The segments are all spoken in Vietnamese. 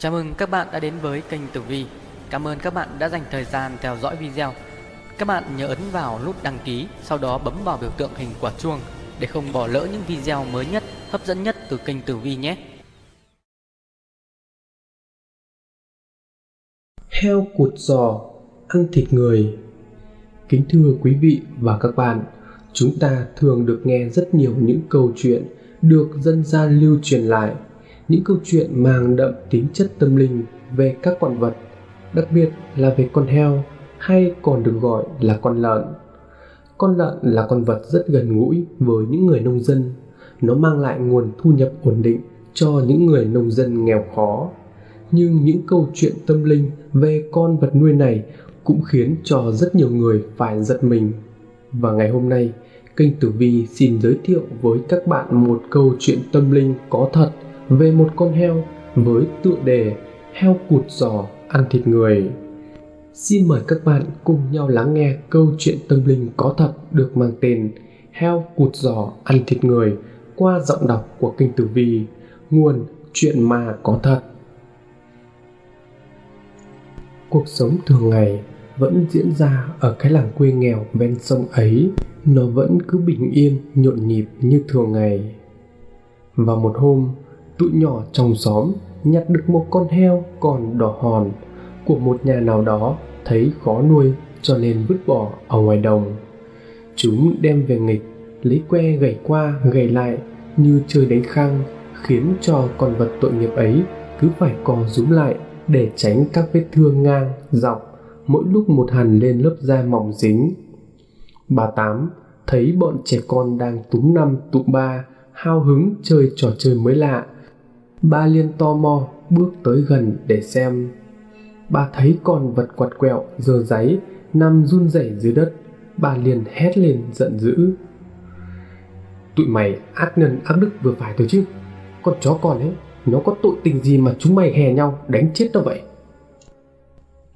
Chào mừng các bạn đã đến với kênh Tử Vi. Cảm ơn các bạn đã dành thời gian theo dõi video. Các bạn nhớ ấn vào nút đăng ký, sau đó bấm vào biểu tượng hình quả chuông để không bỏ lỡ những video mới nhất, hấp dẫn nhất từ kênh Tử Vi nhé. Heo cụt giò, ăn thịt người. Kính thưa quý vị và các bạn, chúng ta thường được nghe rất nhiều những câu chuyện được dân gian lưu truyền lại, những câu chuyện mang đậm tính chất tâm linh về các con vật, đặc biệt là về con heo hay còn được gọi là con lợn. Con lợn là con vật rất gần gũi với những người nông dân, nó mang lại nguồn thu nhập ổn định cho những người nông dân nghèo khó. Nhưng những câu chuyện tâm linh về con vật nuôi này cũng khiến cho rất nhiều người phải giật mình. Và ngày hôm nay, kênh Tử Vi xin giới thiệu với các bạn một câu chuyện tâm linh có thật về một con heo với tựa đề Heo cụt giò ăn thịt người. Xin mời các bạn cùng nhau lắng nghe câu chuyện tâm linh có thật được mang tên Heo cụt giò ăn thịt người qua giọng đọc của kênh Tử Vi, nguồn chuyện ma có thật. Cuộc sống thường ngày vẫn diễn ra ở cái làng quê nghèo ven sông ấy, nó vẫn cứ bình yên nhộn nhịp như thường ngày. Và một hôm, tụi nhỏ trong xóm nhặt được một con heo còn đỏ hòn của một nhà nào đó, thấy khó nuôi cho nên vứt bỏ ở ngoài đồng. Chúng đem về nghịch, lấy que gảy qua gảy lại như chơi đánh khang, khiến cho con vật tội nghiệp ấy cứ phải co rúm lại để tránh các vết thương ngang dọc, mỗi lúc một hằn lên lớp da mỏng dính. Bà Tám thấy bọn trẻ con đang túm năm tụm ba hao hứng chơi trò chơi mới lạ, bà liền tò mò bước tới gần để xem. Bà thấy con vật quặt quẹo giơ giấy nằm run rẩy dưới đất, bà liền hét lên giận dữ: "Tụi mày ác nhân ác đức vừa phải thôi chứ, con chó con ấy, nó có tội tình gì mà chúng mày hè nhau đánh chết nó vậy?"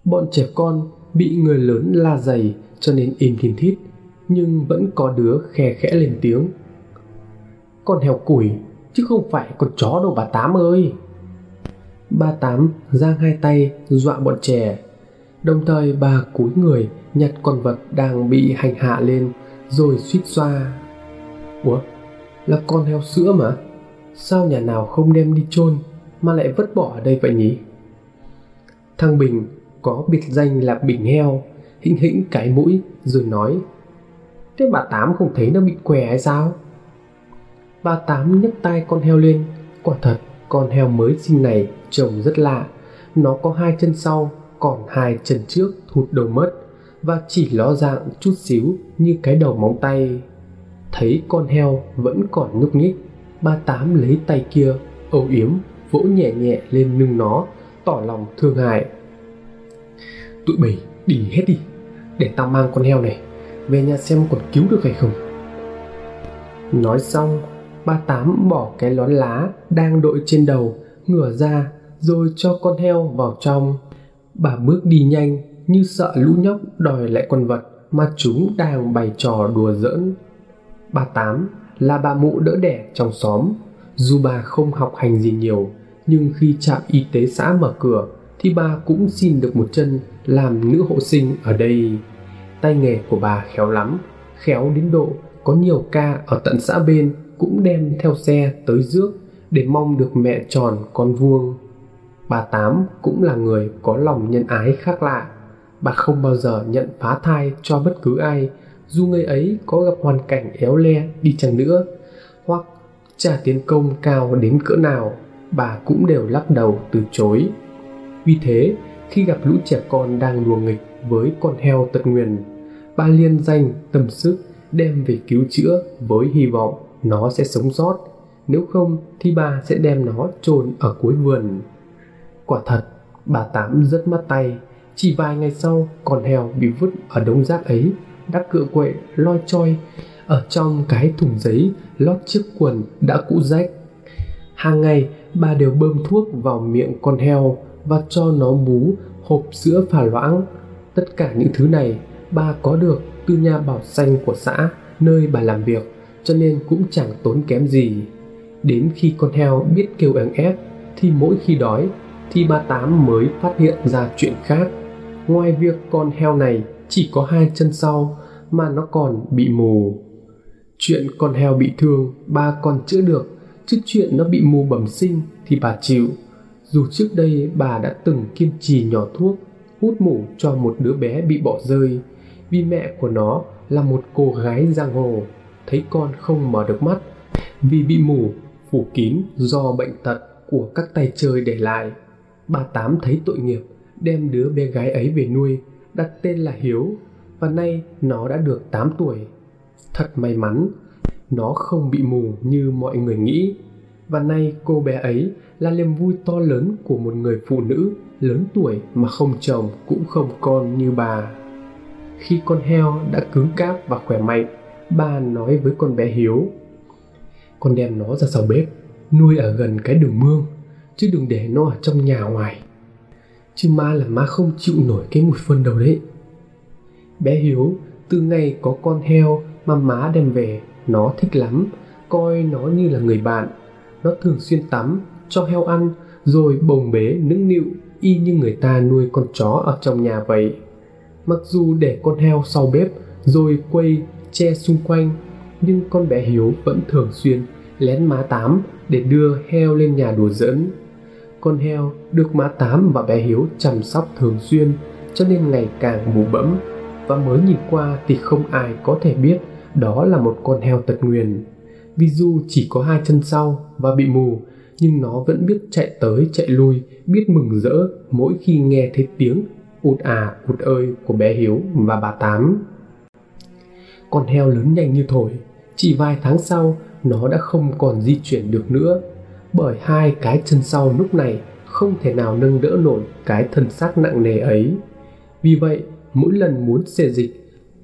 Bọn trẻ con bị người lớn la dày cho nên im thìn thít, nhưng vẫn có đứa khe khẽ lên tiếng: "Con heo củi chứ không phải con chó đâu bà Tám ơi." Bà Tám giang hai tay dọa bọn trẻ, đồng thời bà cúi người nhặt con vật đang bị hành hạ lên rồi suýt xoa: "Ủa, là con heo sữa mà, sao nhà nào không đem đi chôn mà lại vứt bỏ ở đây vậy nhỉ?" Thằng Bình, có biệt danh là Bình Heo, hĩnh hĩnh cái mũi rồi nói: "Thế bà Tám không thấy nó bị què hay sao?" Bà Tám nhấc tai con heo lên, quả thật con heo mới sinh này trông rất lạ. Nó có hai chân sau, còn hai chân trước thụt đầu mất và chỉ ló dạng chút xíu như cái đầu móng tay. Thấy con heo vẫn còn nhúc nhích, bà Tám lấy tay kia âu yếm vỗ nhẹ nhẹ lên lưng nó, tỏ lòng thương hại: "Tụi bầy đi hết đi, để tao mang con heo này về nhà xem còn cứu được hay không." Nói xong, bà Tám bỏ cái lón lá đang đội trên đầu ngửa ra rồi cho con heo vào trong. Bà bước đi nhanh như sợ lũ nhóc đòi lại con vật mà chúng đang bày trò đùa giỡn. Bà Tám là bà mụ đỡ đẻ trong xóm, dù bà không học hành gì nhiều, nhưng khi trạm y tế xã mở cửa thì bà cũng xin được một chân làm nữ hộ sinh ở đây. Tay nghề của bà khéo lắm, khéo đến độ có nhiều ca ở tận xã bên cũng đem theo xe tới rước để mong được mẹ tròn con vuông. Bà Tám cũng là người có lòng nhân ái khác lạ, bà không bao giờ nhận phá thai cho bất cứ ai, dù người ấy có gặp hoàn cảnh éo le đi chăng nữa, hoặc trả tiền công cao đến cỡ nào, bà cũng đều lắc đầu từ chối. Vì thế, khi gặp lũ trẻ con đang đùa nghịch với con heo tật nguyền, bà liền dành tâm sức đem về cứu chữa với hy vọng nó sẽ sống sót, nếu không thì bà sẽ đem nó chôn ở cuối vườn. Quả thật, bà Tám rất mắt tay, chỉ vài ngày sau con heo bị vứt ở đống rác ấy đã cựa quậy loi choi ở trong cái thùng giấy lót chiếc quần đã cũ rách. Hàng ngày bà đều bơm thuốc vào miệng con heo và cho nó bú hộp sữa pha loãng. Tất cả những thứ này bà có được từ nhà bảo xanh của xã nơi bà làm việc, cho nên cũng chẳng tốn kém gì. Đến khi con heo biết kêu eng ép thì mỗi khi đói thì bà Tám mới phát hiện ra chuyện khác. Ngoài việc con heo này chỉ có 2 chân sau mà nó còn bị mù. Chuyện con heo bị thương bà còn chữa được, chứ chuyện nó bị mù bẩm sinh thì bà chịu. Dù trước đây bà đã từng kiên trì nhỏ thuốc hút mủ cho một đứa bé bị bỏ rơi, vì mẹ của nó là một cô gái giang hồ, thấy con không mở được mắt vì bị mù phủ kín do bệnh tật của các tay chơi để lại. Bà Tám thấy tội nghiệp, đem đứa bé gái ấy về nuôi, đặt tên là Hiếu, và nay nó đã được 8 tuổi. Thật may mắn, nó không bị mù như mọi người nghĩ, và nay cô bé ấy là niềm vui to lớn của một người phụ nữ lớn tuổi mà không chồng cũng không con như bà. Khi con heo đã cứng cáp và khỏe mạnh, bà nói với con bé Hiếu: "Con đem nó ra sau bếp, nuôi ở gần cái đường mương, chứ đừng để nó ở trong nhà ngoài. Chứ ma là ma không chịu nổi cái mùi phân đầu đấy." Bé Hiếu từ ngày có con heo mà má đem về, nó thích lắm, coi nó như là người bạn. Nó thường xuyên tắm, cho heo ăn, rồi bồng bế nũng nịu y như người ta nuôi con chó ở trong nhà vậy. Mặc dù để con heo sau bếp rồi quây che xung quanh, nhưng con bé Hiếu vẫn thường xuyên lén má Tám để đưa heo lên nhà đùa giỡn. Con heo được má Tám và bé Hiếu chăm sóc thường xuyên cho nên ngày càng mù bẫm, và mới nhìn qua thì không ai có thể biết đó là một con heo tật nguyền. Vì dù chỉ có 2 chân sau và bị mù, nhưng nó vẫn biết chạy tới chạy lui, biết mừng rỡ mỗi khi nghe thấy tiếng út à út ơi của bé Hiếu và bà Tám. Con heo lớn nhanh như thổi, chỉ vài tháng sau nó đã không còn di chuyển được nữa, bởi 2 cái chân sau lúc này không thể nào nâng đỡ nổi cái thân xác nặng nề ấy. Vì vậy, mỗi lần muốn xê dịch,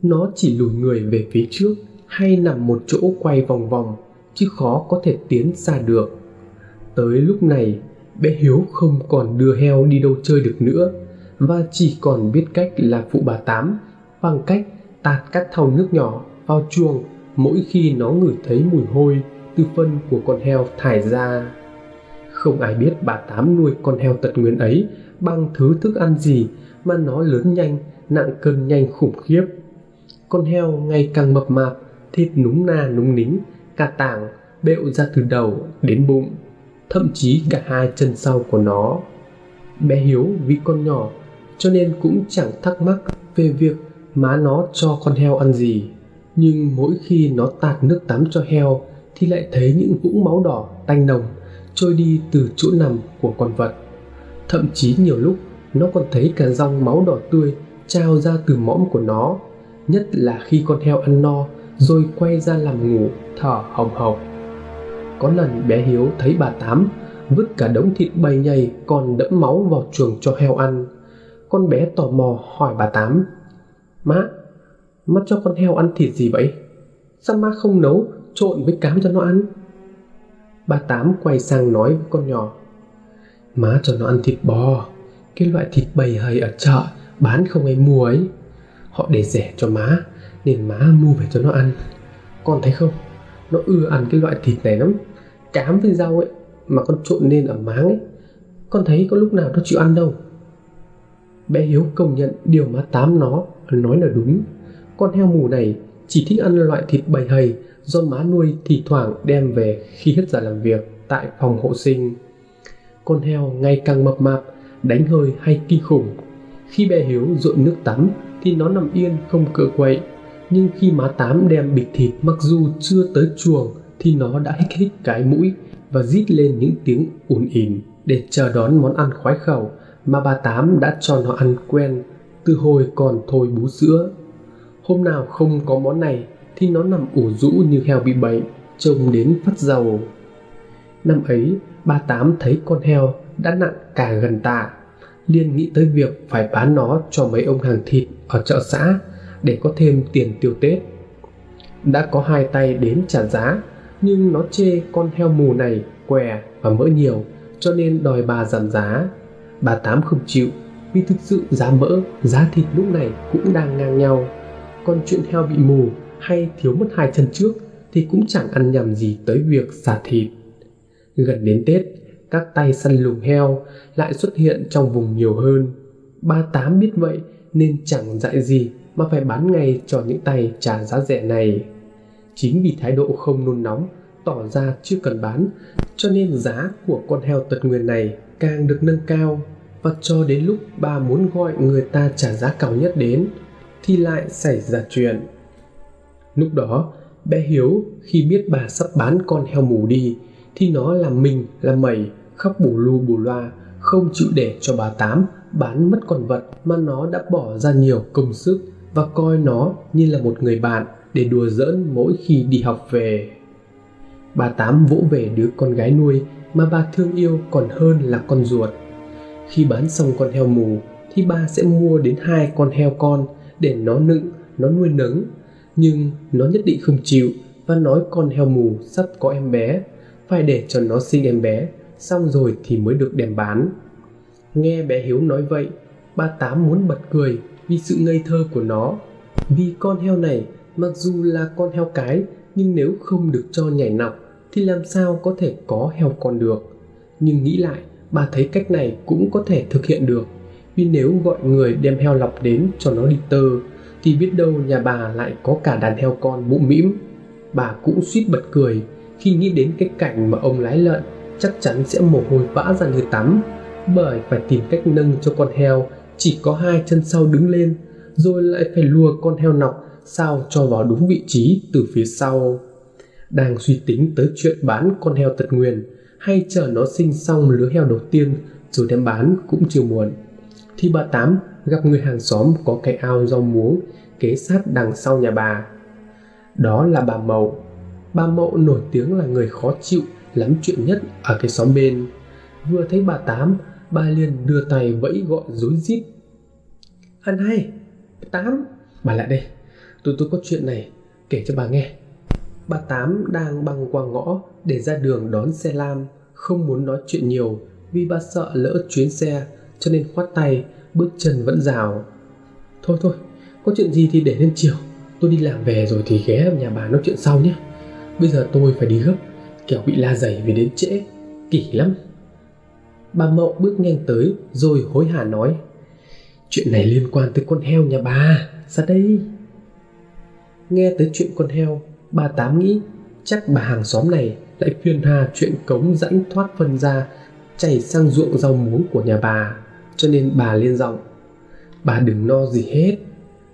nó chỉ lùi người về phía trước hay nằm một chỗ quay vòng vòng, chứ khó có thể tiến xa được. Tới lúc này, bé Hiếu không còn đưa heo đi đâu chơi được nữa, và chỉ còn biết cách là phụ bà Tám bằng cách tạt các thau nước nhỏ vào chuồng mỗi khi nó ngửi thấy mùi hôi từ phân của con heo thải ra. Không ai biết bà Tám nuôi con heo tật nguyền ấy bằng thứ thức ăn gì mà nó lớn nhanh, nặng cân nhanh khủng khiếp. Con heo ngày càng mập mạp, thịt núng na núng nính, cả tảng bẹo ra từ đầu đến bụng, thậm chí cả 2 chân sau của nó. Bé Hiếu vì con nhỏ cho nên cũng chẳng thắc mắc về việc má nó cho con heo ăn gì, nhưng mỗi khi nó tạt nước tắm cho heo thì lại thấy những vũng máu đỏ tanh nồng trôi đi từ chỗ nằm của con vật. Thậm chí nhiều lúc nó còn thấy cả dòng máu đỏ tươi trào ra từ mõm của nó, nhất là khi con heo ăn no rồi quay ra làm ngủ thở hồng hộc. Có lần bé Hiếu thấy bà Tám vứt cả đống thịt bầy nhầy còn đẫm máu vào chuồng cho heo ăn. Con bé tò mò hỏi bà Tám: Má cho con heo ăn thịt gì vậy? Sao má không nấu trộn với cám cho nó ăn?" Bà Tám quay sang nói với con nhỏ: "Má cho nó ăn thịt bò, cái loại thịt bầy hầy ở chợ bán không ai mua ấy. Họ để rẻ cho má nên má mua về cho nó ăn. Con thấy không, nó ưa ăn cái loại thịt này lắm. Cám với rau ấy mà con trộn lên ở máng ấy, con thấy có lúc nào nó chịu ăn đâu." Bé Hiếu công nhận điều má Tám nó nói là đúng. Con heo mù này chỉ thích ăn loại thịt bầy hầy do má nuôi thỉnh thoảng đem về khi hết giờ làm việc tại phòng hộ sinh. Con heo ngày càng mập mạp, đánh hơi hay kinh khủng. Khi bé Hiếu dội nước tắm thì nó nằm yên không cựa quậy, nhưng khi má Tám đem bịch thịt mặc dù chưa tới chuồng thì nó đã hích hích cái mũi và rít lên những tiếng ùn ỉn để chờ đón món ăn khoái khẩu mà bà Tám đã cho nó ăn quen từ hồi còn thôi bú sữa. Hôm nào không có món này thì nó nằm ủ rũ như heo bị bệnh, trông đến phát dầu. Năm ấy, bà Tám thấy con heo đã nặng cả gần tạ, liền nghĩ tới việc phải bán nó cho mấy ông hàng thịt ở chợ xã để có thêm tiền tiêu Tết. Đã có 2 tay đến trả giá, nhưng nó chê con heo mù này què và mỡ nhiều cho nên đòi bà giảm giá. Bà Tám không chịu, vì thực sự giá mỡ, giá thịt lúc này cũng đang ngang nhau. Còn chuyện heo bị mù hay thiếu mất 2 chân trước thì cũng chẳng ăn nhầm gì tới việc xả thịt. Gần đến Tết, các tay săn lùng heo lại xuất hiện trong vùng nhiều hơn. Bà Tám biết vậy nên chẳng dại gì mà phải bán ngay cho những tay trả giá rẻ này. Chính vì thái độ không nôn nóng, tỏ ra chưa cần bán, cho nên giá của con heo tật nguyền này càng được nâng cao, và cho đến lúc bà muốn gọi người ta trả giá cao nhất đến thì lại xảy ra chuyện. Lúc đó, bé Hiếu khi biết bà sắp bán con heo mù đi thì nó làm mình làm mẩy, khóc bù lu bù loa, không chịu để cho bà Tám bán mất con vật mà nó đã bỏ ra nhiều công sức và coi nó như là một người bạn để đùa giỡn mỗi khi đi học về. Bà Tám vỗ về đứa con gái nuôi mà bà thương yêu còn hơn là con ruột. Khi bán xong con heo mù thì bà sẽ mua đến 2 con heo con để nó nựng, nó nuôi nấng. Nhưng nó nhất định không chịu và nói con heo mù sắp có em bé, phải để cho nó sinh em bé, xong rồi thì mới được đem bán. Nghe bé Hiếu nói vậy, bà Tám muốn bật cười vì sự ngây thơ của nó. Vì con heo này mặc dù là con heo cái, nhưng nếu không được cho nhảy nọc thì làm sao có thể có heo con được. Nhưng nghĩ lại, bà thấy cách này cũng có thể thực hiện được, vì nếu gọi người đem heo lọc đến cho nó đi tơ thì biết đâu nhà bà lại có cả đàn heo con bụ mĩm. Bà cũng suýt bật cười khi nghĩ đến cái cảnh mà ông lái lợn chắc chắn sẽ mồ hôi vã ra như tắm, bởi phải tìm cách nâng cho con heo chỉ có 2 chân sau đứng lên, rồi lại phải lùa con heo nọc sao cho vào đúng vị trí từ phía sau. Đang suy tính tới chuyện bán con heo tật nguyền hay chờ nó sinh xong lứa heo đầu tiên rồi đem bán cũng chưa muộn, thì bà Tám gặp người hàng xóm có cái ao rau muống kế sát đằng sau nhà bà. Đó là bà Mậu. Bà Mậu nổi tiếng là người khó chịu lắm chuyện nhất ở cái xóm bên. Vừa thấy bà Tám, bà liền đưa tay vẫy gọi rối rít. "À này, bà Tám, bà lại đây, tôi có chuyện này kể cho bà nghe." Bà Tám đang băng qua ngõ để ra đường đón xe lam, không muốn nói chuyện nhiều vì bà sợ lỡ chuyến xe, cho nên khoát tay, bước chân vẫn rào. Thôi, có chuyện gì thì để đến chiều, tôi đi làm về rồi thì ghé nhà bà nói chuyện sau nhé. Bây giờ tôi phải đi gấp, kẻo bị la dày vì đến trễ, kỳ lắm." Bà Mậu bước nhanh tới rồi hối hả nói: "Chuyện này liên quan tới con heo nhà bà, ra đây." Nghe tới chuyện con heo, bà Tám nghĩ chắc bà hàng xóm này lại phiền hà chuyện cống dẫn thoát phân ra chảy sang ruộng rau muống của nhà bà, cho nên bà lên giọng: "Bà đừng lo gì hết,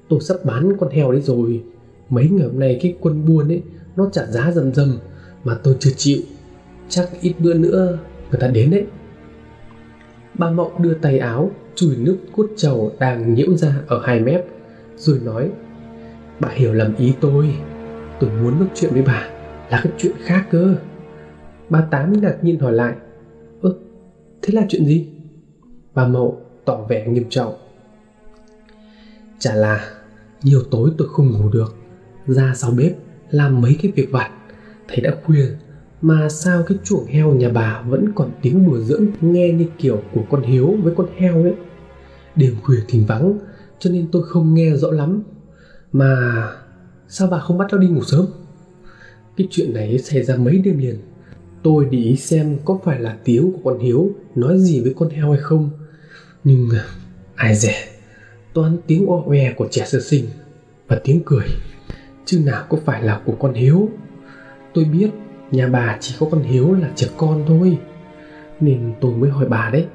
tôi sắp bán con heo đấy rồi. Mấy ngày hôm nay cái quân buôn ấy nó trả giá rầm rầm mà tôi chưa chịu, chắc ít bữa nữa người ta đến đấy." Bà Mậu đưa tay áo chùi nước cốt trầu đang nhiễu ra ở hai mép rồi nói: "Bà hiểu lầm ý tôi muốn nói chuyện với bà là cái chuyện khác cơ." Bà Tám ngạc nhiên hỏi lại: Thế là chuyện gì?" Bà Mậu tỏ vẻ nghiêm trọng: "Chả là nhiều tối tôi không ngủ được, ra sau bếp làm mấy cái việc vặt, thấy đã khuya mà sao cái chuồng heo nhà bà vẫn còn tiếng đùa giỡn nghe như kiểu của con Hiếu với con heo ấy. Đêm khuya thỉnh vắng cho nên tôi không nghe rõ lắm. Mà sao bà không bắt nó đi ngủ sớm? Cái chuyện này xảy ra mấy đêm liền. Tôi để ý xem có phải là tiếng của con Hiếu nói gì với con heo hay không, nhưng ai dè toàn tiếng o oe của trẻ sơ sinh và tiếng cười, chứ nào có phải là của con Hiếu. Tôi biết nhà bà chỉ có con Hiếu là trẻ con thôi nên tôi mới hỏi bà đấy."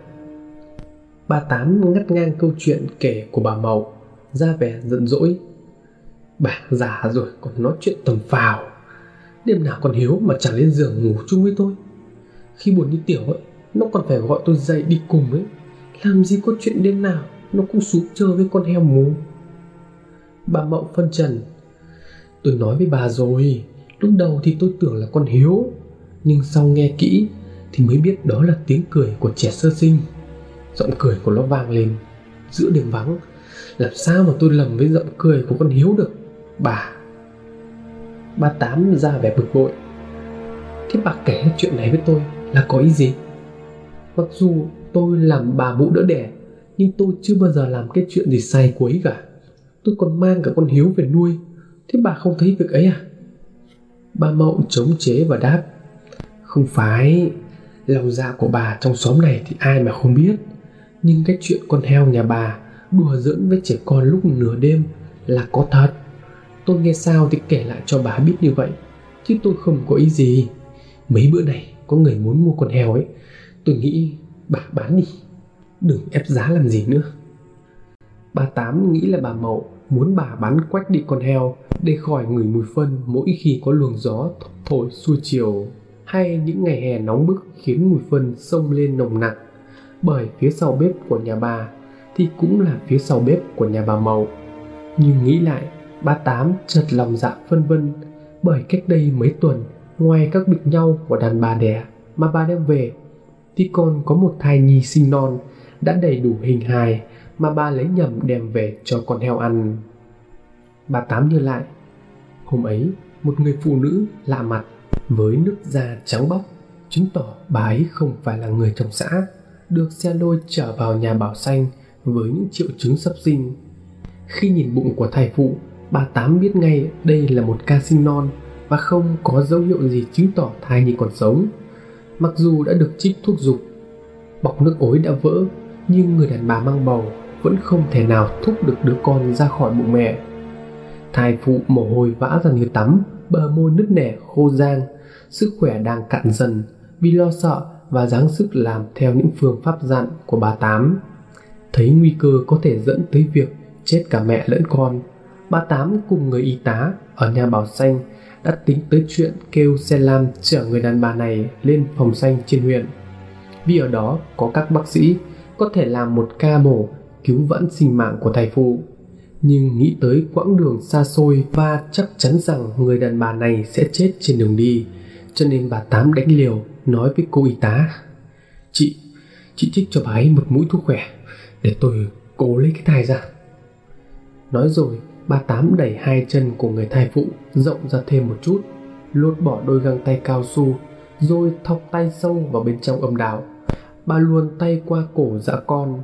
Bà Tám ngắt ngang câu chuyện kể của bà Mậu, ra vẻ giận dỗi: "Bà già rồi còn nói chuyện tầm phào. Đêm nào con Hiếu mà chẳng lên giường ngủ chung với tôi, khi buồn đi tiểu ấy nó còn phải gọi tôi dậy đi cùng ấy, làm gì có chuyện đêm nào nó cũng xuống chơi với con heo mù." Bà Mậu phân trần: "Tôi nói với bà rồi, lúc đầu thì tôi tưởng là con Hiếu, nhưng sau nghe kỹ thì mới biết đó là tiếng cười của trẻ sơ sinh. Giọng cười của nó vang lên giữa đêm vắng, làm sao mà tôi lầm với giọng cười của con Hiếu được bà." Bà Tám ra vẻ bực bội: "Thế bà kể chuyện này với tôi là có ý gì? Mặc dù tôi làm bà mụ đỡ đẻ, nhưng tôi chưa bao giờ làm cái chuyện gì sai quấy cả. Tôi còn mang cả con Hiếu về nuôi. Thế bà không thấy việc ấy à?" Bà Mậu chống chế và đáp: "Không phải, Lòng dạ của bà trong xóm này thì ai mà không biết, nhưng cái chuyện con heo nhà bà đùa giỡn với trẻ con lúc nửa đêm là có thật. Tôi nghe sao thì kể lại cho bà biết như vậy, chứ tôi không có ý gì. Mấy bữa này có người muốn mua con heo ấy, tôi nghĩ bà bán đi, đừng ép giá làm gì nữa. Bà Tám nghĩ là bà Mậu muốn bà bán quách đi con heo để khỏi ngửi mùi phân mỗi khi có luồng gió thổi xuôi chiều, hay những ngày hè nóng bức khiến mùi phân xông lên nồng nặc. Bởi phía sau bếp của nhà bà thì cũng là phía sau bếp của nhà bà Mậu. Nhưng nghĩ lại, bà Tám chợt lòng dạ phân vân, bởi cách đây mấy tuần, ngoài các bịch nhau của đàn bà đẻ mà bà đem về thì còn có một thai nhi sinh non đã đầy đủ hình hài mà bà lấy nhầm đem về cho con heo ăn. Bà Tám nhớ lại, hôm ấy một người phụ nữ lạ mặt với nước da trắng bóc, chứng tỏ bà ấy không phải là người trong xã, được xe lôi chở vào nhà Bảo Xanh với những triệu chứng sắp sinh. Khi nhìn bụng của thai phụ, bà Tám biết ngay đây là một ca sinh non và không có dấu hiệu gì chứng tỏ thai nhi còn sống. Mặc dù đã được trích thuốc dục, bọc nước ối đã vỡ, nhưng người đàn bà mang bầu vẫn không thể nào thúc được đứa con ra khỏi bụng mẹ. Thai phụ mồ hôi vã ra như tắm, bờ môi nứt nẻ khô rang, sức khỏe đang cạn dần vì lo sợ và gắng sức làm theo những phương pháp dặn của bà Tám. Thấy nguy cơ có thể dẫn tới việc chết cả mẹ lẫn con, bà Tám cùng người y tá ở nhà Bảo Xanh đã tính tới chuyện kêu xe lam chở người đàn bà này lên phòng xanh trên huyện, vì ở đó có các bác sĩ có thể làm một ca mổ cứu vãn sinh mạng của thai phụ. Nhưng nghĩ tới quãng đường xa xôi và chắc chắn rằng người đàn bà này sẽ chết trên đường đi, cho nên bà Tám đánh liều nói với cô y tá: Chị trích cho bà ấy một mũi thuốc khỏe để tôi cố lấy cái thai ra. Nói rồi, bà Tám đẩy hai chân của người thai phụ rộng ra thêm một chút, lột bỏ đôi găng tay cao su, rồi thọc tay sâu vào bên trong âm đạo. Bà luồn tay qua cổ dạ con,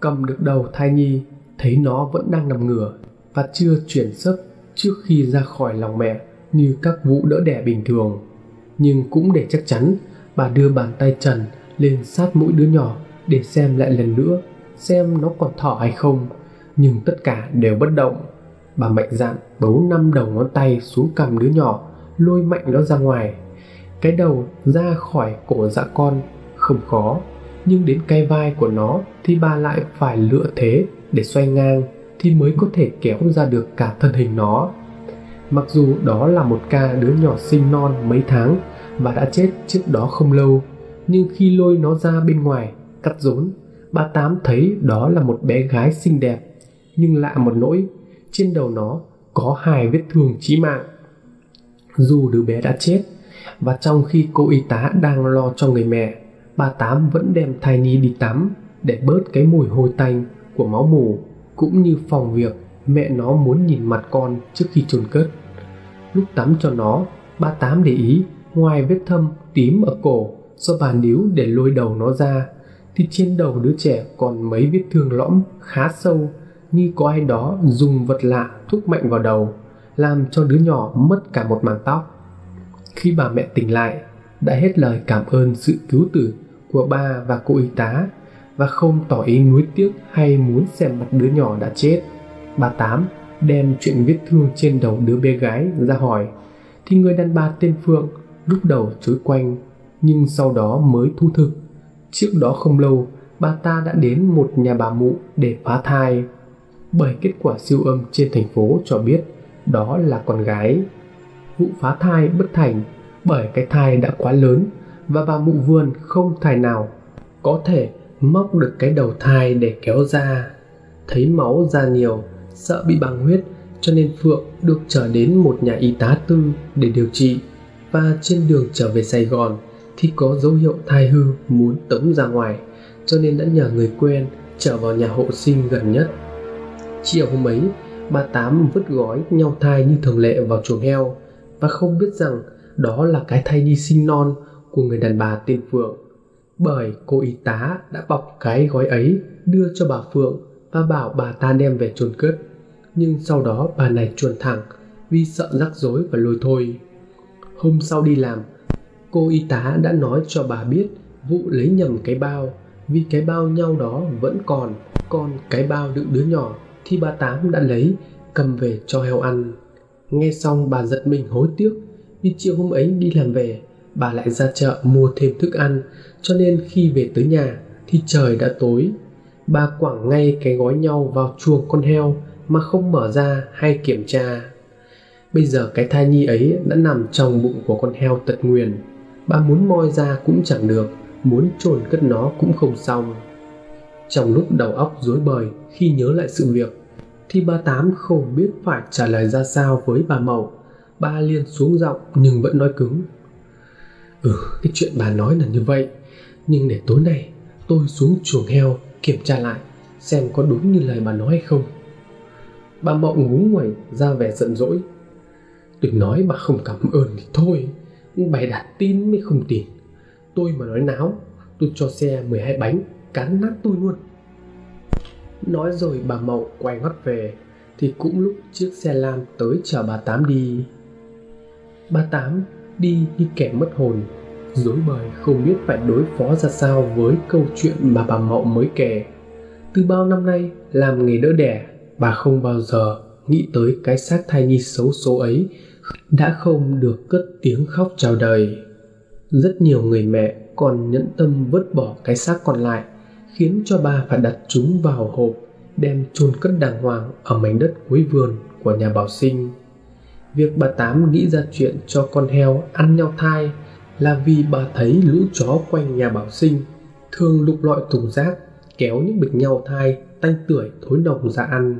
cầm được đầu thai nhi, thấy nó vẫn đang nằm ngửa và chưa chuyển sấp trước khi ra khỏi lòng mẹ như các vụ đỡ đẻ bình thường. Nhưng cũng để chắc chắn, bà đưa bàn tay trần lên sát mũi đứa nhỏ để xem lại lần nữa xem nó còn thở hay không, nhưng tất cả đều bất động. Bà mạnh dạn bấu 5 đầu ngón tay xuống cằm đứa nhỏ, lôi mạnh nó ra ngoài. Cái đầu ra khỏi cổ dạ con không khó, nhưng đến cái vai của nó thì bà lại phải lựa thế để xoay ngang thì mới có thể kéo ra được cả thân hình nó. Mặc dù đó là một ca đứa nhỏ sinh non mấy tháng và đã chết trước đó không lâu, nhưng khi lôi nó ra bên ngoài cắt rốn, bà Tám thấy đó là một bé gái xinh đẹp, nhưng lạ một nỗi, trên đầu nó có 2 vết thương chí mạng. Dù đứa bé đã chết, và trong khi cô y tá đang lo cho người mẹ, bà Tám vẫn đem thai nhi đi tắm để bớt cái mùi hôi tanh của máu mủ, cũng như phòng việc mẹ nó muốn nhìn mặt con trước khi chôn cất. Lúc tắm cho nó, bà Tám để ý ngoài vết thâm tím ở cổ do bà níu để lôi đầu nó ra, thì trên đầu đứa trẻ còn mấy vết thương lõm khá sâu, như có ai đó dùng vật lạ thúc mạnh vào đầu, làm cho đứa nhỏ mất cả một mảng tóc. Khi bà mẹ tỉnh lại, đã hết lời cảm ơn sự cứu tử của bà và cô y tá, và không tỏ ý nuối tiếc hay muốn xem mặt đứa nhỏ đã chết. Bà Tám đem chuyện vết thương trên đầu đứa bé gái ra hỏi, thì người đàn bà tên Phượng lúc đầu chối quanh, nhưng sau đó mới thu thực. Trước đó không lâu, bà ta đã đến một nhà bà mụ để phá thai, bởi kết quả siêu âm trên thành phố cho biết đó là con gái. Vụ phá thai bất thành bởi cái thai đã quá lớn và bà mụ vườn không thai nào có thể móc được cái đầu thai để kéo ra. Thấy máu ra nhiều, sợ bị bàng huyết, cho nên Phượng được chở đến một nhà y tá tư để điều trị, và trên đường trở về Sài Gòn thì có dấu hiệu thai hư muốn tống ra ngoài, cho nên đã nhờ người quen chở vào nhà hộ sinh gần nhất. Chiều hôm ấy, bà Tám vứt gói nhau thai như thường lệ vào chuồng heo, và không biết rằng đó là cái thai nhi sinh non của người đàn bà tên Phượng, bởi cô y tá đã bọc cái gói ấy đưa cho bà Phượng và bảo bà ta đem về chôn cất. Nhưng sau đó bà này chuồn thẳng vì sợ rắc rối và lôi thôi. Hôm sau đi làm, cô y tá đã nói cho bà biết Vụ lấy nhầm cái bao, vì cái bao nhau đó vẫn còn cái bao đựng đứa nhỏ thì bà Tám đã lấy, cầm về cho heo ăn. Nghe xong bà giật mình hối tiếc, vì chiều hôm ấy đi làm về, bà lại ra chợ mua thêm thức ăn, cho nên khi về tới nhà thì trời đã tối. Bà quẳng ngay cái gói nhau vào chuồng con heo mà không mở ra hay kiểm tra. Bây giờ cái thai nhi ấy đã nằm trong bụng của con heo tật nguyền. Bà muốn moi ra cũng chẳng được, muốn chôn cất nó cũng không xong. Trong lúc đầu óc rối bời khi nhớ lại sự việc, thì bà Tám không biết phải trả lời ra sao với bà Mậu. Bà liền xuống giọng nhưng vẫn nói cứng. Cái chuyện bà nói là như vậy, nhưng để tối nay tôi xuống chuồng heo kiểm tra lại xem có đúng như lời bà nói hay không. Bà Mậu ngúng nguẩy ra vẻ giận dỗi. Tôi nói bà không cảm ơn thì thôi, bày đặt tin mới không tin. Tôi mà nói náo, tôi cho xe 12 bánh cán nát tôi luôn. Nói rồi bà Mậu quay ngoắt về, thì cũng lúc chiếc xe lam tới chở bà Tám đi. Bà Tám đi như kẻ mất hồn, rối bời không biết phải đối phó ra sao với câu chuyện mà bà Mậu mới kể. Từ bao năm nay làm nghề đỡ đẻ, bà không bao giờ nghĩ tới cái xác thai nhi xấu số ấy đã không được cất tiếng khóc chào đời. Rất nhiều người mẹ còn nhẫn tâm vứt bỏ cái xác còn lại, khiến cho bà phải đặt chúng vào hộp, đem chôn cất đàng hoàng ở mảnh đất cuối vườn của nhà bảo sinh. Việc bà Tám nghĩ ra chuyện cho con heo ăn nhau thai là vì bà thấy lũ chó quanh nhà bảo sinh thường lục lọi thùng rác, kéo những bịch nhau thai tanh tưởi thối nồng ra ăn.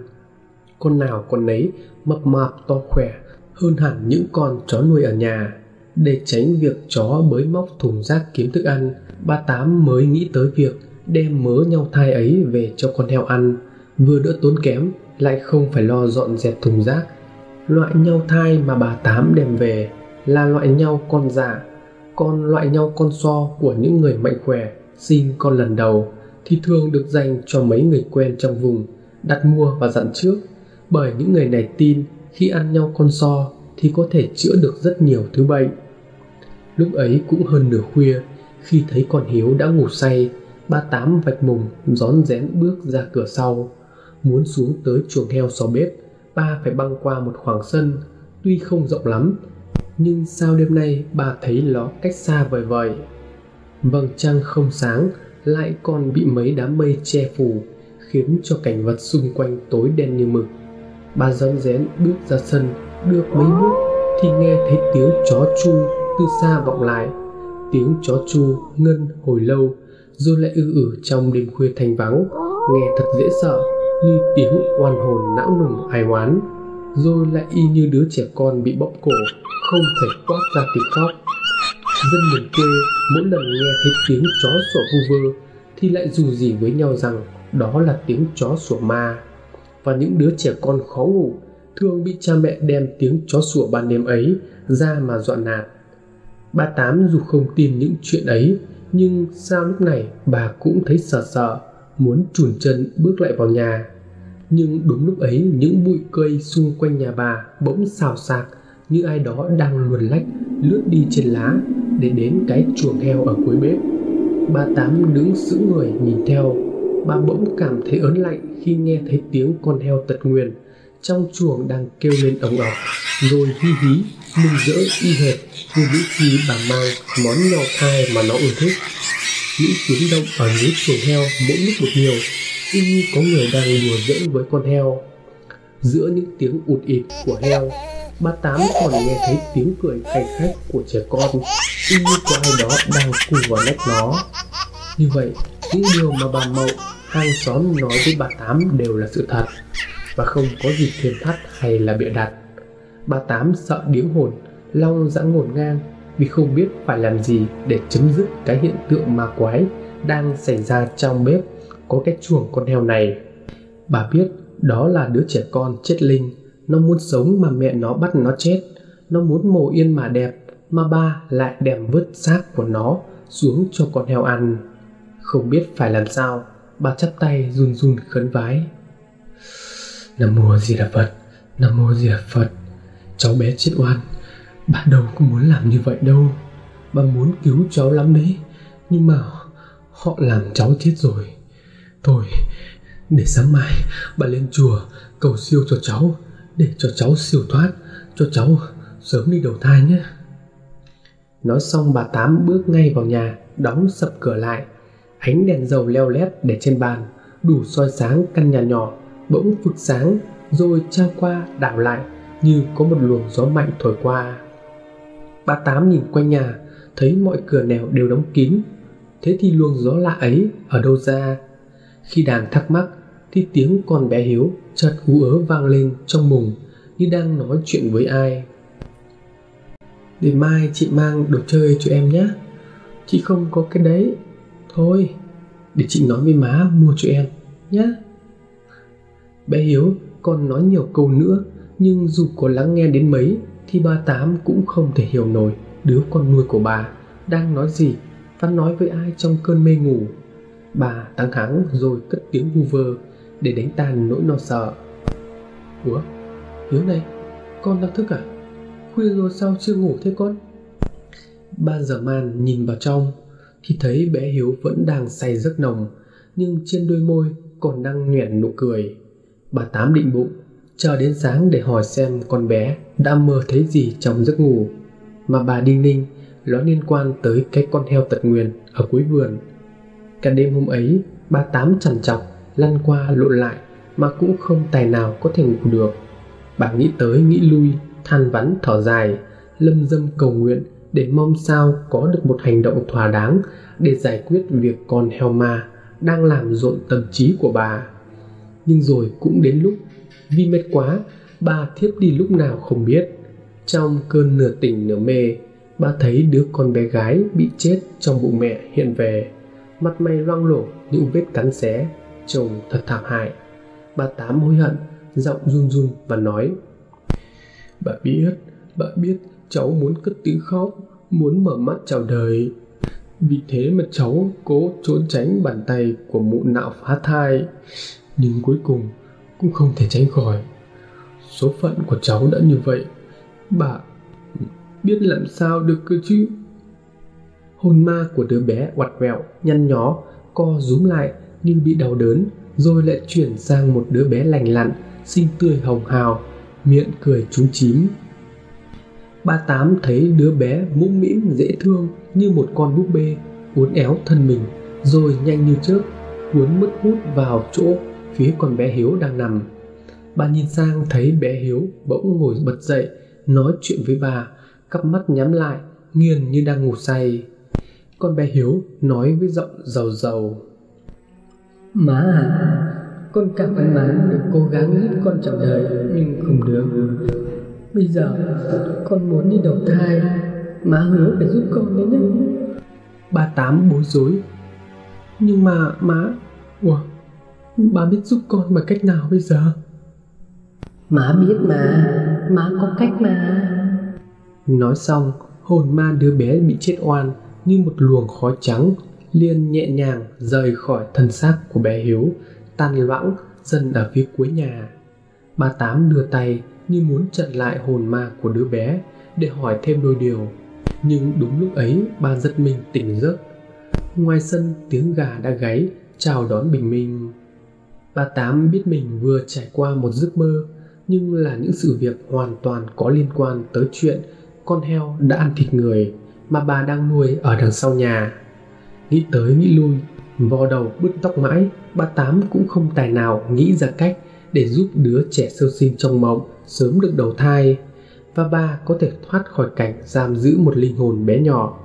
Con nào con nấy mập mạp to khỏe hơn hẳn những con chó nuôi ở nhà. Để tránh việc chó bới móc thùng rác kiếm thức ăn, bà Tám mới nghĩ tới việc đem mớ nhau thai ấy về cho con heo ăn, vừa đỡ tốn kém lại không phải lo dọn dẹp thùng rác. Loại nhau thai mà bà Tám đem về là loại nhau con dạ, còn loại nhau con so của những người mạnh khỏe sinh con lần đầu thì thường được dành cho mấy người quen trong vùng đặt mua và dặn trước, bởi những người này tin khi ăn nhau con so thì có thể chữa được rất nhiều thứ bệnh. Lúc ấy cũng hơn nửa khuya, khi thấy con Hiếu đã ngủ say, bà Tám vạch mùng rón rén bước ra cửa sau. Muốn xuống tới chuồng heo xó bếp, bà phải băng qua một khoảng sân, tuy không rộng lắm, nhưng sao đêm nay bà thấy nó cách xa vời vợi. Vầng trăng không sáng, lại còn bị mấy đám mây che phủ, khiến cho cảnh vật xung quanh tối đen như mực. Bà rón rén bước ra sân, được mấy bước thì nghe thấy tiếng chó tru từ xa vọng lại. Tiếng chó tru ngân hồi lâu rồi lại ư ử trong đêm khuya thanh vắng, nghe thật dễ sợ, như tiếng oan hồn não nùng ai oán, rồi lại y như đứa trẻ con bị bóp cổ không thể quát ra tiếng khóc. Dân miền quê mỗi lần nghe thấy tiếng chó sủa vu vơ thì lại dù gì với nhau rằng đó là tiếng chó sủa ma, và những đứa trẻ con khó ngủ thường bị cha mẹ đem tiếng chó sủa ban đêm ấy ra mà dọa nạt. Bà Tám dù không tin những chuyện ấy, nhưng sao lúc này bà cũng thấy sợ sợ, muốn chùn chân bước lại vào nhà. Nhưng đúng lúc ấy những bụi cây xung quanh nhà bà bỗng xào xạc như ai đó đang luồn lách lướt đi trên lá để đến cái chuồng heo ở cuối bếp. Bà Tám đứng sững người nhìn theo, bà bỗng cảm thấy ớn lạnh khi nghe thấy tiếng con heo tật nguyền trong chuồng đang kêu lên ống ọc, rồi hí hí mừng rỡ y hệt như những khi bà mang món nhau thai mà nó ưa thích. Những tiếng động ở dưới chuồng heo mỗi lúc một nhiều, y như có người đang đùa giỡn với con heo. Giữa những tiếng ụt ịt của heo, bà Tám còn nghe thấy tiếng cười khanh khách của trẻ con, y như có ai đó đang cùi vào nách nó. Như vậy, những điều mà bà Mậu hàng xóm nói với bà Tám đều là sự thật và không có gì thêm thắt hay là bịa đặt. Bà Tám sợ điếng hồn, long dã ngổn ngang vì không biết phải làm gì để chấm dứt cái hiện tượng ma quái đang xảy ra trong bếp có cái chuồng con heo này. Bà biết đó là đứa trẻ con chết linh, nó muốn sống mà mẹ nó bắt nó chết, nó muốn mồ yên mà đẹp mà ba lại đem vứt xác của nó xuống cho con heo ăn. Không biết phải làm sao, bà chắp tay run run khấn vái. Nam mô A Di Đà Phật, Nam mô A Di Đà Phật. Cháu bé chết oan, bà đâu có muốn làm như vậy đâu. Bà muốn cứu cháu lắm đấy, nhưng mà họ làm cháu chết rồi. Thôi, để sáng mai bà lên chùa cầu siêu cho cháu, để cho cháu siêu thoát, cho cháu sớm đi đầu thai nhé. Nói xong bà Tám bước ngay vào nhà, đóng sập cửa lại. Ánh đèn dầu leo lét để trên bàn, đủ soi sáng căn nhà nhỏ, bỗng phực sáng, rồi trao qua đảo lại như có một luồng gió mạnh thổi qua. Bà Tám nhìn quanh nhà, thấy mọi cửa nẻo đều đóng kín. Thế thì luồng gió lạ ấy ở đâu ra? Khi đang thắc mắc thì tiếng con bé Hiếu chợt ú ớ vang lên trong mùng, như đang nói chuyện với ai. Để mai chị mang đồ chơi cho em nhé. Chị không có cái đấy. Thôi, để chị nói với má mua cho em nhé. Bé Hiếu còn nói nhiều câu nữa, nhưng dù có lắng nghe đến mấy thì bà Tám cũng không thể hiểu nổi đứa con nuôi của bà đang nói gì và nói với ai trong cơn mê ngủ. Bà tăng hắng rồi cất tiếng vu vơ để đánh tan nỗi lo sợ. Ủa, Hiếu này, con đang thức à? Khuya rồi sao chưa ngủ thế con? 3 giờ man nhìn vào trong thì thấy bé Hiếu vẫn đang say giấc nồng, nhưng trên đôi môi còn đang nhoẻn nụ cười. Bà Tám định bụng chờ đến sáng để hỏi xem con bé đã mơ thấy gì trong giấc ngủ, mà bà đinh ninh nó liên quan tới cái con heo tật nguyền ở cuối vườn. Cả đêm hôm ấy bà Tám trằn trọc lăn qua lộn lại mà cũng không tài nào có thể ngủ được. Bà nghĩ tới nghĩ lui, than vãn thở dài, lâm dâm cầu nguyện để mong sao có được một hành động thỏa đáng để giải quyết việc con heo ma đang làm rộn tâm trí của bà. Nhưng rồi cũng đến lúc vì mệt quá bà thiếp đi lúc nào không biết. Trong cơn nửa tỉnh nửa mê, bà thấy đứa con bé gái bị chết trong bụng mẹ hiện về, mặt mày loang lổ những vết cắn xé, trông thật thảm hại. Bà Tám hối hận, giọng run run và nói: Bà biết cháu muốn cất tiếng khóc, muốn mở mắt chào đời. Vì thế mà cháu cố trốn tránh bàn tay của mụ nạo phá thai, nhưng cuối cùng cũng không thể tránh khỏi. Số phận của cháu đã như vậy, bà biết làm sao được cơ chứ. Hồn ma của đứa bé oặt vẹo, nhăn nhó, co rúm lại như bị đau đớn, rồi lại chuyển sang một đứa bé lành lặn, xinh tươi hồng hào, miệng cười chúm chím. Bà Tám thấy đứa bé mũm mĩm dễ thương như một con búp bê, uốn éo thân mình rồi nhanh như chớp uốn mất hút vào chỗ phía con bé Hiếu đang nằm. Bà nhìn sang thấy bé Hiếu bỗng ngồi bật dậy nói chuyện với bà, cặp mắt nhắm lại, nghiền như đang ngủ say. Con bé Hiếu nói với giọng rầu rầu: Má à, con cảm ơn má được cố gắng giúp con chào đời, nhưng không được. Bây giờ con muốn đi đầu thai, má hứa phải giúp con đấy nhé. Bà Tám bối rối: Nhưng mà má, ủa, bà biết giúp con bằng cách nào bây giờ? Má biết mà, má có cách mà. Nói xong, hồn ma đứa bé bị chết oan như một luồng khói trắng liền nhẹ nhàng rời khỏi thân xác của bé Hiếu, tan loãng dần ở phía cuối nhà. Bà Tám đưa tay như muốn chặn lại hồn ma của đứa bé để hỏi thêm đôi điều, nhưng đúng lúc ấy bà giật mình tỉnh giấc. Ngoài sân tiếng gà đã gáy chào đón bình minh. Bà Tám biết mình vừa trải qua một giấc mơ, nhưng là những sự việc hoàn toàn có liên quan tới chuyện con heo đã ăn thịt người mà bà đang nuôi ở đằng sau nhà. Nghĩ tới nghĩ lui, vò đầu bứt tóc mãi, bà Tám cũng không tài nào nghĩ ra cách để giúp đứa trẻ sơ sinh trong mộng sớm được đầu thai, và bà có thể thoát khỏi cảnh giam giữ một linh hồn bé nhỏ.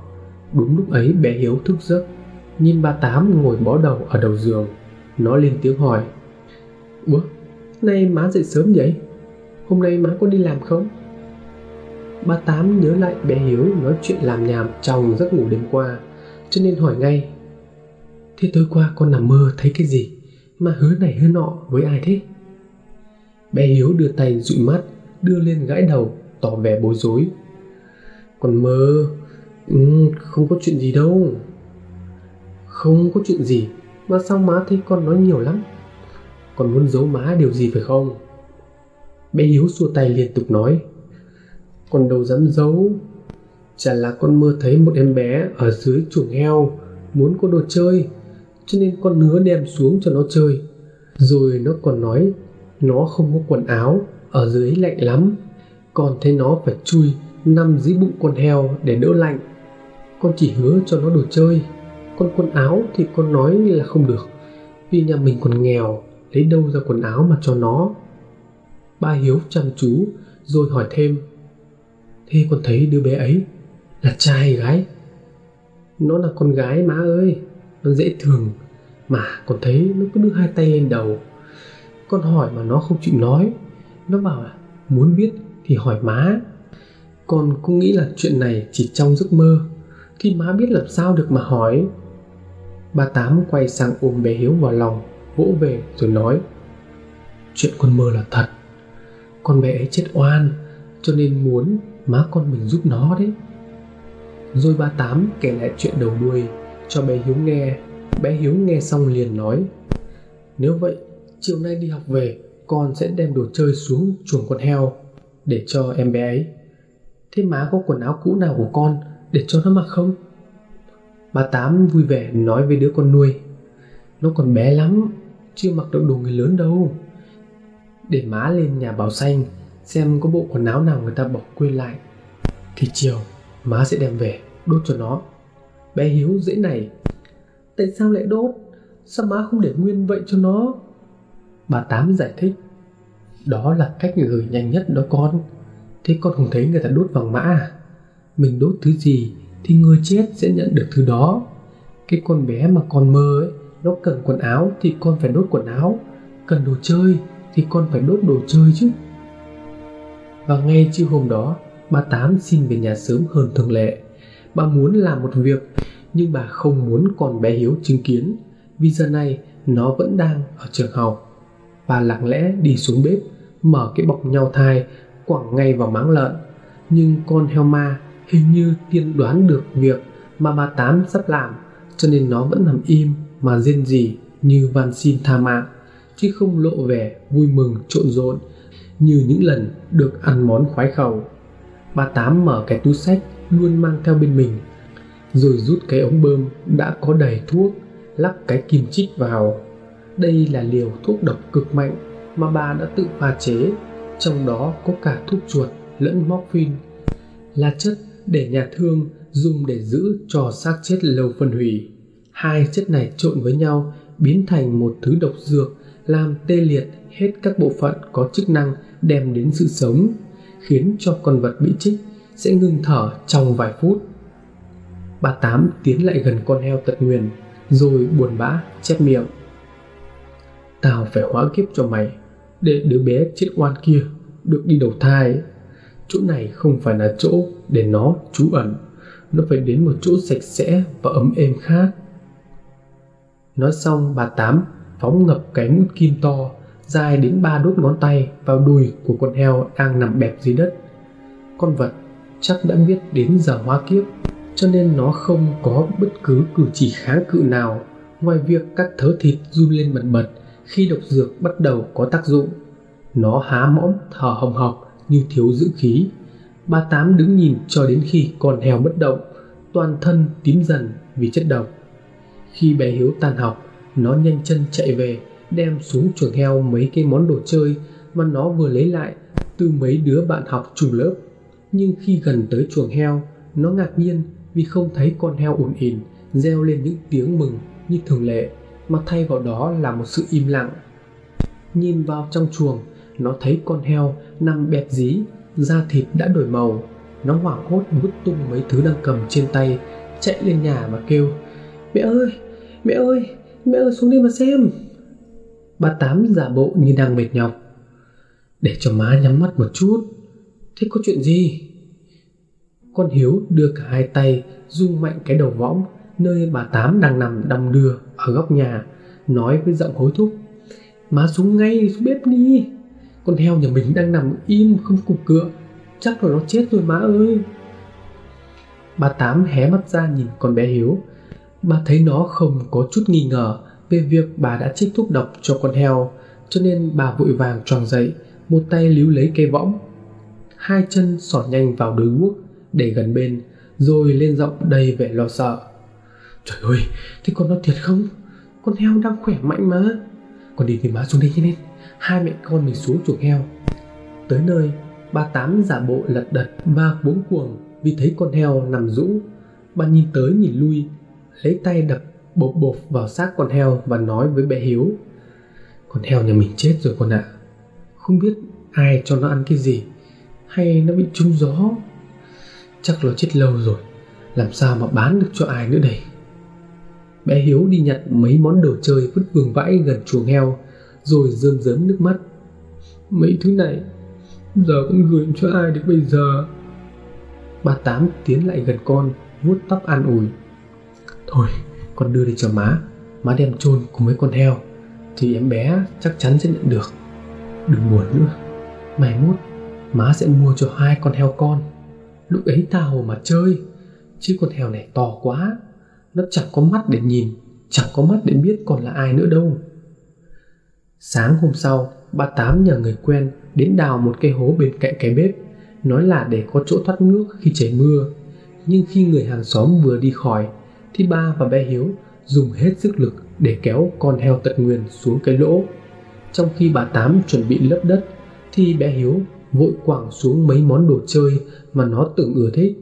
Đúng lúc ấy bé Hiếu thức giấc, nhìn bà Tám ngồi bó đầu ở đầu giường. Nó lên tiếng hỏi: Ủa, nay má dậy sớm vậy? Hôm nay má có đi làm không? Bà Tám nhớ lại bé Hiếu nói chuyện làm nhảm trong giấc ngủ đêm qua, cho nên hỏi ngay: Thế tối qua con nằm mơ thấy cái gì mà hứa này hứa nọ với ai thế? Bé Hiếu đưa tay dụi mắt, đưa lên gãi đầu, tỏ vẻ bối rối. Con mơ, không có chuyện gì đâu. Không có chuyện gì, mà sao má thấy con nói nhiều lắm? Con muốn giấu má điều gì phải không? Bé Hiếu xua tay liên tục nói: Con đâu dám giấu. Chả là con mơ thấy một em bé ở dưới chuồng heo, muốn có đồ chơi, cho nên con hứa đem xuống cho nó chơi. Rồi nó còn nói nó không có quần áo, ở dưới lạnh lắm, con thấy nó phải chui nằm dưới bụng con heo để đỡ lạnh. Con chỉ hứa cho nó đồ chơi, con quần áo thì con nói là không được, vì nhà mình còn nghèo, lấy đâu ra quần áo mà cho nó. Ba Hiếu chăm chú rồi hỏi thêm, thế con thấy đứa bé ấy là trai hay gái? Nó là con gái má ơi, nó dễ thương mà con thấy nó cứ đưa hai tay lên đầu. Con hỏi mà nó không chịu nói, nó bảo là muốn biết thì hỏi má. Con cũng nghĩ là chuyện này chỉ trong giấc mơ, thì má biết làm sao được mà hỏi. Bà Tám quay sang ôm bé Hiếu vào lòng, vỗ về rồi nói, chuyện con mơ là thật, con bé ấy chết oan, cho nên muốn má con mình giúp nó đấy. Rồi bà Tám kể lại chuyện đầu đuôi cho bé Hiếu nghe. Bé Hiếu nghe xong liền nói, nếu vậy chiều nay đi học về con sẽ đem đồ chơi xuống chuồng con heo để cho em bé ấy. Thế má có quần áo cũ nào của con để cho nó mặc không? Bà Tám vui vẻ nói với đứa con nuôi, nó còn bé lắm, chưa mặc được đồ người lớn đâu. Để má lên nhà Bảo Xanh xem có bộ quần áo nào người ta bỏ quên lại, thì chiều má sẽ đem về đốt cho nó. Bé Hiếu dễ này, tại sao lại đốt? Sao má không để nguyên vậy cho nó? Bà Tám giải thích, đó là cách gửi nhanh nhất đó con. Thế con không thấy người ta đốt vàng mã à? Mình đốt thứ gì thì người chết sẽ nhận được thứ đó. Cái con bé mà con mơ ấy, nó cần quần áo thì con phải đốt quần áo, cần đồ chơi thì con phải đốt đồ chơi chứ. Và ngay chiều hôm đó, bà Tám xin về nhà sớm hơn thường lệ. Bà muốn làm một việc, nhưng bà không muốn con bé Hiếu chứng kiến, vì giờ này nó vẫn đang ở trường học. Bà lặng lẽ đi xuống bếp, mở cái bọc nhau thai, quẳng ngay vào máng lợn. Nhưng con heo ma hình như tiên đoán được việc mà bà Tám sắp làm, cho nên nó vẫn nằm im mà rên rỉ như van xin tha mạng, chứ không lộ vẻ vui mừng trộn rộn như những lần được ăn món khoái khẩu. Bà Tám mở cái túi xách luôn mang theo bên mình, rồi rút cái ống bơm đã có đầy thuốc, lắp cái kim chích vào. Đây là liều thuốc độc cực mạnh mà bà đã tự pha chế, trong đó có cả thuốc chuột lẫn morphine, là chất để nhà thương dùng để giữ cho xác chết lâu phân hủy. Hai chất này trộn với nhau biến thành một thứ độc dược, làm tê liệt hết các bộ phận có chức năng đem đến sự sống, khiến cho con vật bị chích sẽ ngừng thở trong vài phút. Bà Tám tiến lại gần con heo tật nguyền, rồi buồn bã chép miệng, tao phải hóa kiếp cho mày, để đứa bé chết oan kia được đi đầu thai. Chỗ này không phải là chỗ để nó trú ẩn, nó phải đến một chỗ sạch sẽ và ấm êm khác. Nói xong, bà Tám phóng ngập cái mũi kim to dài đến 3 đốt ngón tay vào đùi của con heo đang nằm bẹp dưới đất. Con vật chắc đã biết đến giờ hóa kiếp, cho nên nó không có bất cứ cử chỉ kháng cự nào ngoài việc các thớ thịt run lên bần bật khi độc dược bắt đầu có tác dụng. Nó há mõm thở hồng hộc như thiếu dưỡng khí. Bà Tám đứng nhìn cho đến khi con heo bất động, toàn thân tím dần vì chất độc. Khi bé Hiếu tan học, nó nhanh chân chạy về đem xuống chuồng heo mấy cái món đồ chơi mà nó vừa lấy lại từ mấy đứa bạn học chung lớp. Nhưng khi gần tới chuồng heo, nó ngạc nhiên vì không thấy con heo ùn ỉn reo lên những tiếng mừng như thường lệ, mà thay vào đó là một sự im lặng. Nhìn vào trong chuồng, nó thấy con heo nằm bẹp dí, da thịt đã đổi màu. Nó hoảng hốt vứt tung mấy thứ đang cầm trên tay, chạy lên nhà và kêu, mẹ ơi, mẹ ơi, mẹ ơi, xuống đi mà xem. Bà Tám giả bộ như đang mệt nhọc, để cho má nhắm mắt một chút. Thế có chuyện gì? Con Hiếu đưa cả hai tay rung mạnh cái đầu võng nơi bà Tám đang nằm đong đưa ở góc nhà, nói với giọng hối thúc, má xuống ngay, xuống bếp đi, con heo nhà mình đang nằm im không cục cựa, chắc là nó chết rồi má ơi. Bà Tám hé mắt ra nhìn con bé Hiếu. Bà thấy nó không có chút nghi ngờ về việc bà đã chích thuốc độc cho con heo, cho nên bà vội vàng choàng dậy, một tay líu lấy cây võng, hai chân xỏ nhanh vào đuôi guốc để gần bên, rồi lên giọng đầy vẻ lo sợ, Trời ơi, thế con nói thiệt không? Con heo đang khỏe mạnh mà. Con đi tìm má xuống đây nhanh lên. Hai mẹ con mình xuống chuồng heo. Tới nơi, bà Tám giả bộ lật đật và cuống cuồng vì thấy con heo nằm rũ. Bà nhìn tới nhìn lui, lấy tay đập bộp bộp vào xác con heo và nói với bé Hiếu: Con heo nhà mình chết rồi con ạ. Không biết ai cho nó ăn cái gì, hay nó bị trúng gió. Chắc nó chết lâu rồi, làm sao mà bán được cho ai nữa đây. Bé Hiếu đi nhặt mấy món đồ chơi vứt vương vãi gần chuồng heo, rồi rơm rớm nước mắt: Mấy thứ này giờ cũng gửi cho ai được bây giờ. Bà Tám tiến lại gần con, vuốt tóc an ủi: Thôi con đưa đi cho má, má đem chôn cùng mấy con heo thì em bé chắc chắn sẽ nhận được. Đừng buồn nữa, mai mốt má sẽ mua cho hai con heo con, lúc ấy tha hồ mà chơi. Chứ con heo này to quá, nó chẳng có mắt để nhìn, chẳng có mắt để biết còn là ai nữa đâu. Sáng hôm sau, bà Tám nhờ người quen đến đào một cái hố bên cạnh cái bếp, nói là để có chỗ thoát nước khi trời mưa. Nhưng khi người hàng xóm vừa đi khỏi thì ba và bé Hiếu dùng hết sức lực để kéo con heo tật nguyền xuống cái lỗ. Trong khi bà Tám chuẩn bị lấp đất thì bé Hiếu vội quẳng xuống mấy món đồ chơi mà nó từng ưa thích.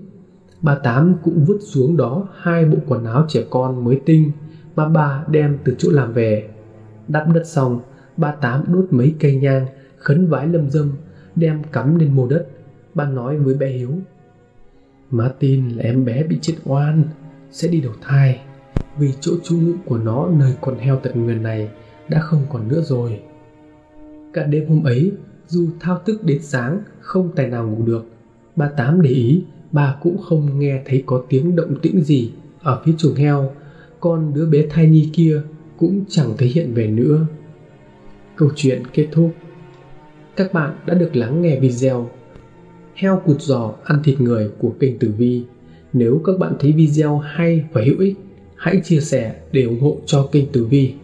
Bà Tám cũng vứt xuống đó hai bộ quần áo trẻ con mới tinh mà bà đem từ chỗ làm về. Đắp đất xong, bà Tám đốt mấy cây nhang, khấn vái lâm dâm, đem cắm lên mô đất. Bà nói với bé Hiếu: Má tin là em bé bị chết oan, sẽ đi đầu thai, vì chỗ trú ngụ của nó nơi con heo tật nguyền này đã không còn nữa rồi. Cả đêm hôm ấy, dù thao thức đến sáng không tài nào ngủ được, bà Tám để ý bà cũng không nghe thấy có tiếng động tĩnh gì ở phía chuồng heo. Con đứa bé thai nhi kia cũng chẳng thấy hiện về nữa. Câu chuyện kết thúc. Các bạn đã được lắng nghe video Heo cụt giò ăn thịt người của kênh Tử Vi. Nếu các bạn thấy video hay và hữu ích, hãy chia sẻ để ủng hộ cho kênh Tử Vi.